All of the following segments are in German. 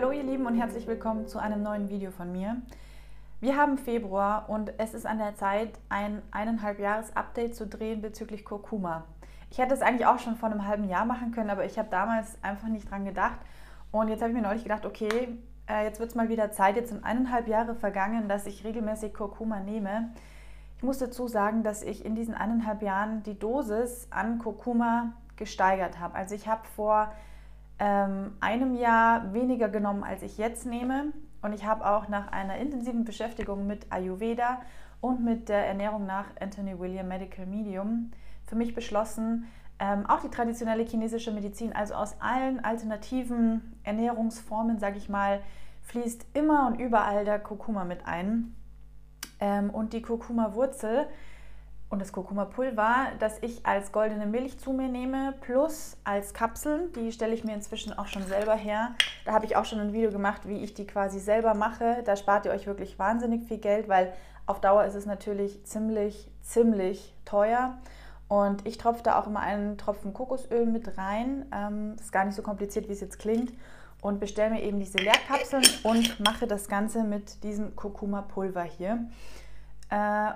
Hallo ihr Lieben und herzlich willkommen zu einem neuen Video von mir. Wir haben Februar und es ist an der Zeit, ein 1,5-Jahres-Update zu drehen bezüglich Kurkuma. Ich hätte es eigentlich auch schon vor einem halben Jahr machen können, aber ich habe damals einfach nicht dran gedacht. Und jetzt habe ich mir neulich gedacht, okay, jetzt wird es mal wieder Zeit, jetzt sind 1,5 Jahre vergangen, dass ich regelmäßig Kurkuma nehme. Ich muss dazu sagen, dass ich in diesen 1,5 Jahren die Dosis an Kurkuma gesteigert habe. Also ich habe vor einem Jahr weniger genommen, als ich jetzt nehme. Und ich habe auch nach einer intensiven Beschäftigung mit Ayurveda und mit der Ernährung nach Anthony William Medical Medium für mich beschlossen, auch die traditionelle chinesische Medizin, also aus allen alternativen Ernährungsformen, sage ich mal, fließt immer und überall der Kurkuma mit ein. Und die Kurkuma-Wurzel und das Kurkuma-Pulver, das ich als goldene Milch zu mir nehme, plus als Kapseln, die stelle ich mir inzwischen auch schon selber her. Da habe ich auch schon ein Video gemacht, wie ich die quasi selber mache. Da spart ihr euch wirklich wahnsinnig viel Geld, weil auf Dauer ist es natürlich ziemlich teuer. Und ich tropfe da auch immer einen Tropfen Kokosöl mit rein. Ist gar nicht so kompliziert, wie es jetzt klingt. Und bestelle mir eben diese Leerkapseln und mache das Ganze mit diesem Kurkuma-Pulver hier.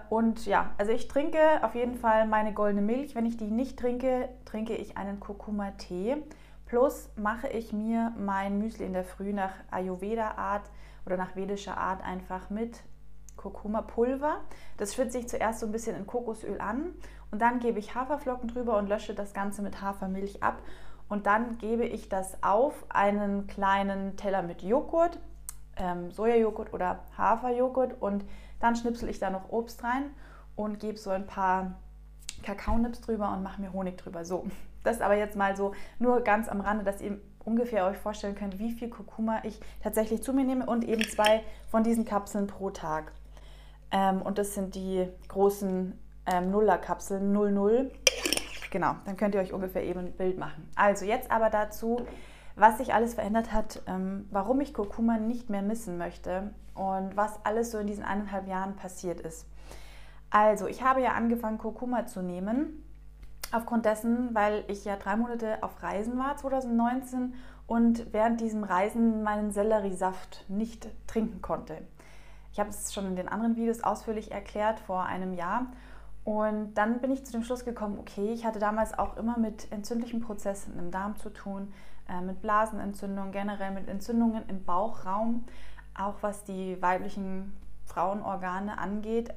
Und ja, also ich trinke auf jeden Fall meine goldene Milch. Wenn ich die nicht trinke, trinke ich einen Kurkuma-Tee. Plus mache ich mir mein Müsli in der Früh nach Ayurveda-Art oder nach vedischer Art einfach mit Kurkuma-Pulver. Das schwitze ich zuerst so ein bisschen in Kokosöl an und dann gebe ich Haferflocken drüber und lösche das Ganze mit Hafermilch ab. Und dann gebe ich das auf einen kleinen Teller mit Joghurt, Sojajoghurt oder Haferjoghurt, und dann schnipsel ich da noch Obst rein und gebe so ein paar Kakaonips drüber und mache mir Honig drüber. So, das aber jetzt mal so nur ganz am Rande, dass ihr ungefähr euch vorstellen könnt, wie viel Kurkuma ich tatsächlich zu mir nehme und eben 2 von diesen Kapseln pro Tag. Und das sind die großen Nuller-Kapseln, 00. Genau, dann könnt ihr euch ungefähr eben ein Bild machen. Also jetzt aber dazu, was sich alles verändert hat, warum ich Kurkuma nicht mehr missen möchte und was alles so in diesen 1,5 Jahren passiert ist. Also ich habe ja angefangen, Kurkuma zu nehmen, aufgrund dessen, weil ich ja 3 Monate auf Reisen war 2019 und während diesem Reisen meinen Selleriesaft nicht trinken konnte. Ich habe es schon in den anderen Videos ausführlich erklärt vor einem Jahr. Und dann bin ich zu dem Schluss gekommen, okay, ich hatte damals auch immer mit entzündlichen Prozessen im Darm zu tun, mit Blasenentzündungen, generell mit Entzündungen im Bauchraum, auch was die weiblichen Frauenorgane angeht.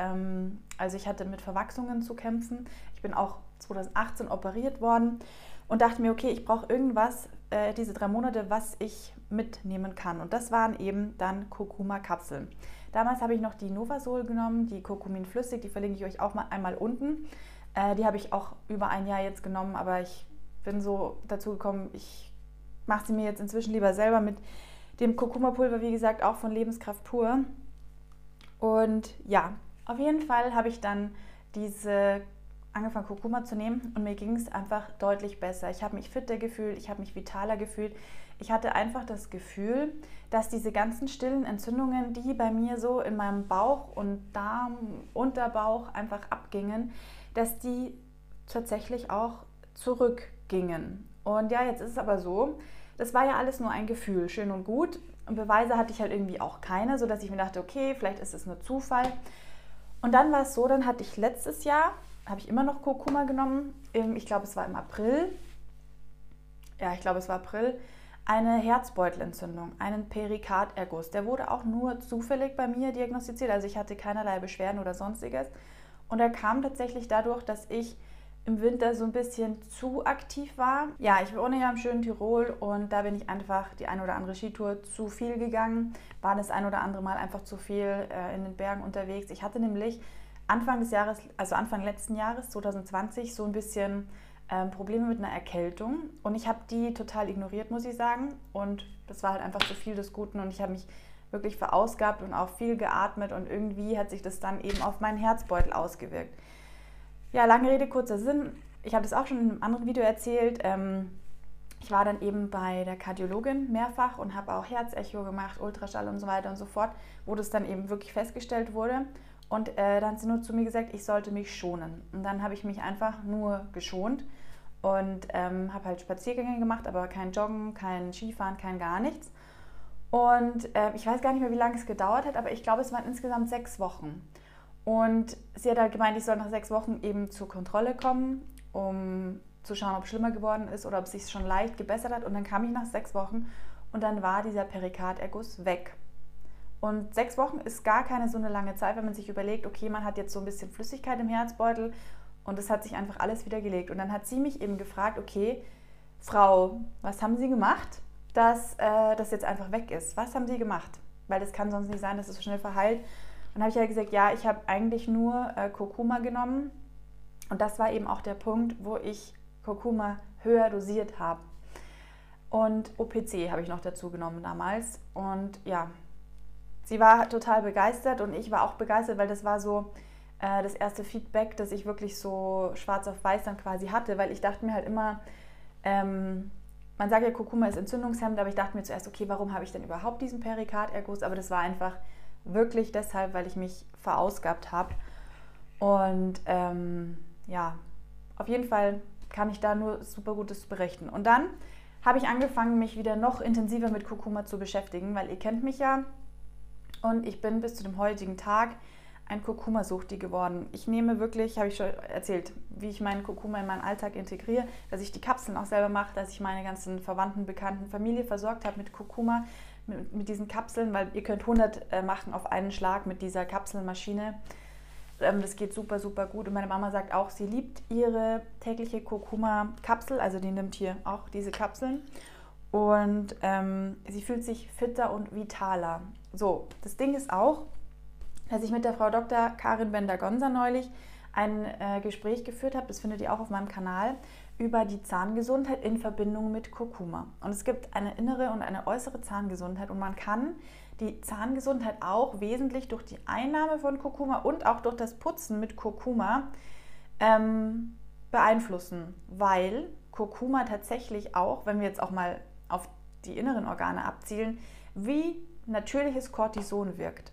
Also ich hatte mit Verwachsungen zu kämpfen. Ich bin auch 2018 operiert worden und dachte mir, okay, ich brauche irgendwas, diese 3 Monate, was ich mitnehmen kann. Und das waren eben dann Kurkuma-Kapseln. Damals habe ich noch die Novasol genommen, die Kurkuminflüssig, die verlinke ich euch auch mal einmal unten. Die habe ich auch über ein Jahr jetzt genommen, aber ich bin so dazu gekommen, ich mache sie mir jetzt inzwischen lieber selber mit dem Kurkuma-Pulver, wie gesagt, auch von Lebenskraft pur. Und ja, auf jeden Fall habe ich dann angefangen, Kurkuma zu nehmen und mir ging es einfach deutlich besser. Ich habe mich fitter gefühlt, ich habe mich vitaler gefühlt. Ich hatte einfach das Gefühl, dass diese ganzen stillen Entzündungen, die bei mir so in meinem Bauch und Darm, Unterbauch einfach abgingen, dass die tatsächlich auch zurückgingen. Und ja, jetzt ist es aber so, das war ja alles nur ein Gefühl, schön und gut. Und Beweise hatte ich halt irgendwie auch keine, sodass ich mir dachte, okay, vielleicht ist es nur Zufall. Und dann war es so, dann hatte ich letztes Jahr, habe ich immer noch Kurkuma genommen, ich glaube, es war im April, ja, ich glaube, es war April, eine Herzbeutelentzündung, einen Perikarderguss. Der wurde auch nur zufällig bei mir diagnostiziert, also ich hatte keinerlei Beschwerden oder sonstiges. Und er kam tatsächlich dadurch, dass ich im Winter so ein bisschen zu aktiv war. Ja, ich wohne ja im schönen Tirol und da bin ich einfach die ein oder andere Skitour zu viel gegangen, war das ein oder andere Mal einfach zu viel in den Bergen unterwegs. Ich hatte nämlich Anfang letzten Jahres, 2020, so ein bisschen Probleme mit einer Erkältung und ich habe die total ignoriert, muss ich sagen, und das war halt einfach zu viel des Guten und ich habe mich wirklich verausgabt und auch viel geatmet und irgendwie hat sich das dann eben auf meinen Herzbeutel ausgewirkt. Ja, lange Rede, kurzer Sinn, ich habe das auch schon in einem anderen Video erzählt, ich war dann eben bei der Kardiologin mehrfach und habe auch Herzecho gemacht, Ultraschall und so weiter und so fort, wo das dann eben wirklich festgestellt wurde. Und dann hat sie nur zu mir gesagt, ich sollte mich schonen. Und dann habe ich mich einfach nur geschont und habe halt Spaziergänge gemacht, aber kein Joggen, kein Skifahren, kein gar nichts. Und ich weiß gar nicht mehr, wie lange es gedauert hat, aber ich glaube, es waren insgesamt 6 Wochen. Und sie hat halt gemeint, ich soll nach 6 Wochen eben zur Kontrolle kommen, um zu schauen, ob es schlimmer geworden ist oder ob es sich schon leicht gebessert hat. Und dann kam ich nach 6 Wochen und dann war dieser Perikarderguss weg. Und 6 Wochen ist gar keine so eine lange Zeit, wenn man sich überlegt, okay, man hat jetzt so ein bisschen Flüssigkeit im Herzbeutel und es hat sich einfach alles wieder gelegt. Und dann hat sie mich eben gefragt, okay, Frau, was haben Sie gemacht, dass das jetzt einfach weg ist? Was haben Sie gemacht? Weil das kann sonst nicht sein, dass es so schnell verheilt. Und dann habe ich halt gesagt, ja, ich habe eigentlich nur Kurkuma genommen. Und das war eben auch der Punkt, wo ich Kurkuma höher dosiert habe. Und OPC habe ich noch dazu genommen damals. Und ja, sie war total begeistert und ich war auch begeistert, weil das war so das erste Feedback, das ich wirklich so schwarz auf weiß dann quasi hatte, weil ich dachte mir halt immer, man sagt ja, Kurkuma ist entzündungshemmend, aber ich dachte mir zuerst, okay, warum habe ich denn überhaupt diesen Perikarderguss? Aber das war einfach wirklich deshalb, weil ich mich verausgabt habe. Und ja, auf jeden Fall kann ich da nur super Gutes berichten. Und dann habe ich angefangen, mich wieder noch intensiver mit Kurkuma zu beschäftigen, weil ihr kennt mich ja und ich bin bis zu dem heutigen Tag ein Kurkuma-Suchti geworden. Ich nehme wirklich, habe ich schon erzählt, wie ich meinen Kurkuma in meinen Alltag integriere, dass ich die Kapseln auch selber mache, dass ich meine ganzen Verwandten, Bekannten, Familie versorgt habe mit Kurkuma, mit diesen Kapseln, weil ihr könnt 100 machen auf einen Schlag mit dieser Kapselmaschine. Das geht super, super gut und meine Mama sagt auch, sie liebt ihre tägliche Kurkuma-Kapsel, also die nimmt hier auch diese Kapseln und sie fühlt sich fitter und vitaler. So, das Ding ist auch, dass ich mit der Frau Dr. Karin Bender-Gonsar neulich ein Gespräch geführt habe, das findet ihr auch auf meinem Kanal, über die Zahngesundheit in Verbindung mit Kurkuma. Und es gibt eine innere und eine äußere Zahngesundheit und man kann die Zahngesundheit auch wesentlich durch die Einnahme von Kurkuma und auch durch das Putzen mit Kurkuma beeinflussen, weil Kurkuma tatsächlich auch, wenn wir jetzt auch mal auf die inneren Organe abzielen, wie natürliches Kortison wirkt.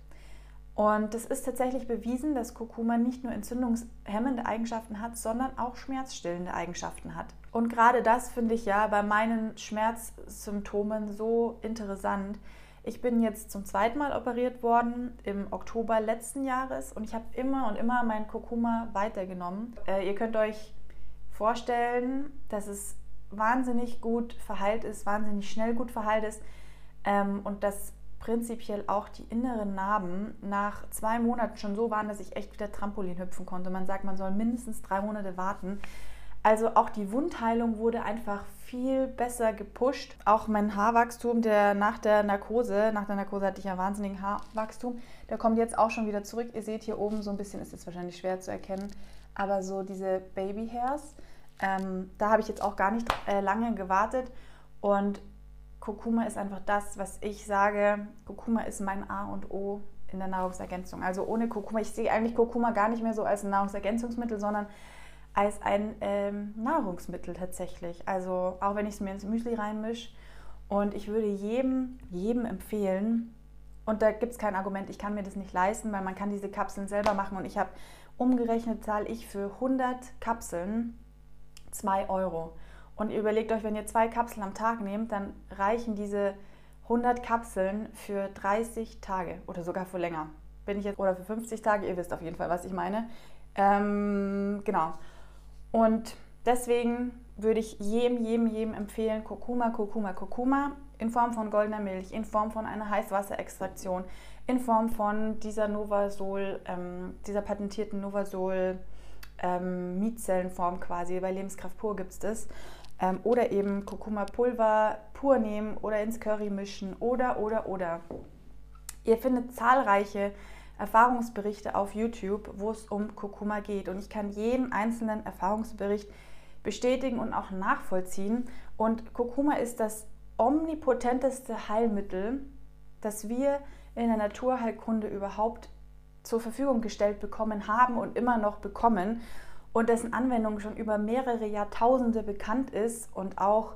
Und es ist tatsächlich bewiesen, dass Kurkuma nicht nur entzündungshemmende Eigenschaften hat, sondern auch schmerzstillende Eigenschaften hat. Und gerade das finde ich ja bei meinen Schmerzsymptomen so interessant. Ich bin jetzt zum 2. Mal operiert worden im Oktober letzten Jahres und ich habe immer und immer mein Kurkuma weitergenommen. Ihr könnt euch vorstellen, dass es wahnsinnig gut verheilt ist, wahnsinnig schnell gut verheilt ist und dass prinzipiell auch die inneren Narben nach 2 Monaten schon so waren, dass ich echt wieder Trampolin hüpfen konnte. Man sagt, man soll mindestens 3 Monate warten. Also auch die Wundheilung wurde einfach viel besser gepusht. Auch mein Haarwachstum, nach der Narkose hatte ich ja wahnsinnigen Haarwachstum, der kommt jetzt auch schon wieder zurück. Ihr seht hier oben so ein bisschen, ist jetzt wahrscheinlich schwer zu erkennen, aber so diese Baby Hairs, da habe ich jetzt auch gar nicht lange gewartet und Kurkuma ist einfach das, was ich sage, Kurkuma ist mein A und O in der Nahrungsergänzung. Also ohne Kurkuma, ich sehe eigentlich Kurkuma gar nicht mehr so als ein Nahrungsergänzungsmittel, sondern als ein Nahrungsmittel tatsächlich. Also auch wenn ich es mir ins Müsli reinmische und ich würde jedem empfehlen, und da gibt es kein Argument, ich kann mir das nicht leisten, weil man kann diese Kapseln selber machen und ich habe umgerechnet, zahle ich für 100 Kapseln 2 €. Und ihr überlegt euch, wenn ihr 2 Kapseln am Tag nehmt, dann reichen diese 100 Kapseln für 30 Tage oder sogar für länger. Bin ich jetzt, oder für 50 Tage, ihr wisst auf jeden Fall, was ich meine. Genau. Und deswegen würde ich jedem empfehlen, Kurkuma in Form von goldener Milch, in Form von einer Heißwasserextraktion, in Form von dieser Novasol, dieser patentierten Novasol Mietzellenform quasi, bei Lebenskraft pur gibt es das. Oder eben Kurkuma-Pulver pur nehmen oder ins Curry mischen oder. Ihr findet zahlreiche Erfahrungsberichte auf YouTube, wo es um Kurkuma geht. Und ich kann jeden einzelnen Erfahrungsbericht bestätigen und auch nachvollziehen. Und Kurkuma ist das omnipotenteste Heilmittel, das wir in der Naturheilkunde überhaupt zur Verfügung gestellt bekommen haben und immer noch bekommen und dessen Anwendung schon über mehrere Jahrtausende bekannt ist und auch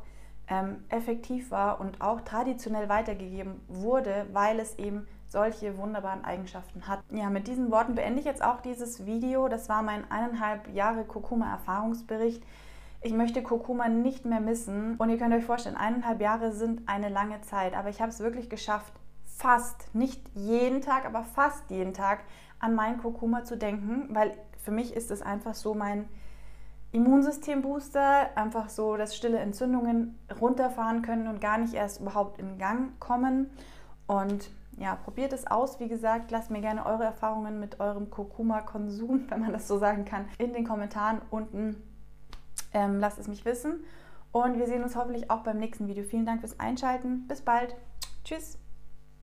effektiv war und auch traditionell weitergegeben wurde, weil es eben solche wunderbaren Eigenschaften hat. Ja, mit diesen Worten beende ich jetzt auch dieses Video. Das war mein 1,5 Jahre Kurkuma-Erfahrungsbericht. Ich möchte Kurkuma nicht mehr missen. Und ihr könnt euch vorstellen, 1,5 Jahre sind eine lange Zeit. Aber ich habe es wirklich geschafft, fast, nicht jeden Tag, aber fast jeden Tag an meinen Kurkuma zu denken. Weil für mich ist es einfach so mein Immunsystembooster, einfach so, dass stille Entzündungen runterfahren können und gar nicht erst überhaupt in Gang kommen. Und ja, probiert es aus. Wie gesagt, lasst mir gerne eure Erfahrungen mit eurem Kurkuma-Konsum, wenn man das so sagen kann, in den Kommentaren unten. Lasst es mich wissen. Und wir sehen uns hoffentlich auch beim nächsten Video. Vielen Dank fürs Einschalten. Bis bald. Tschüss.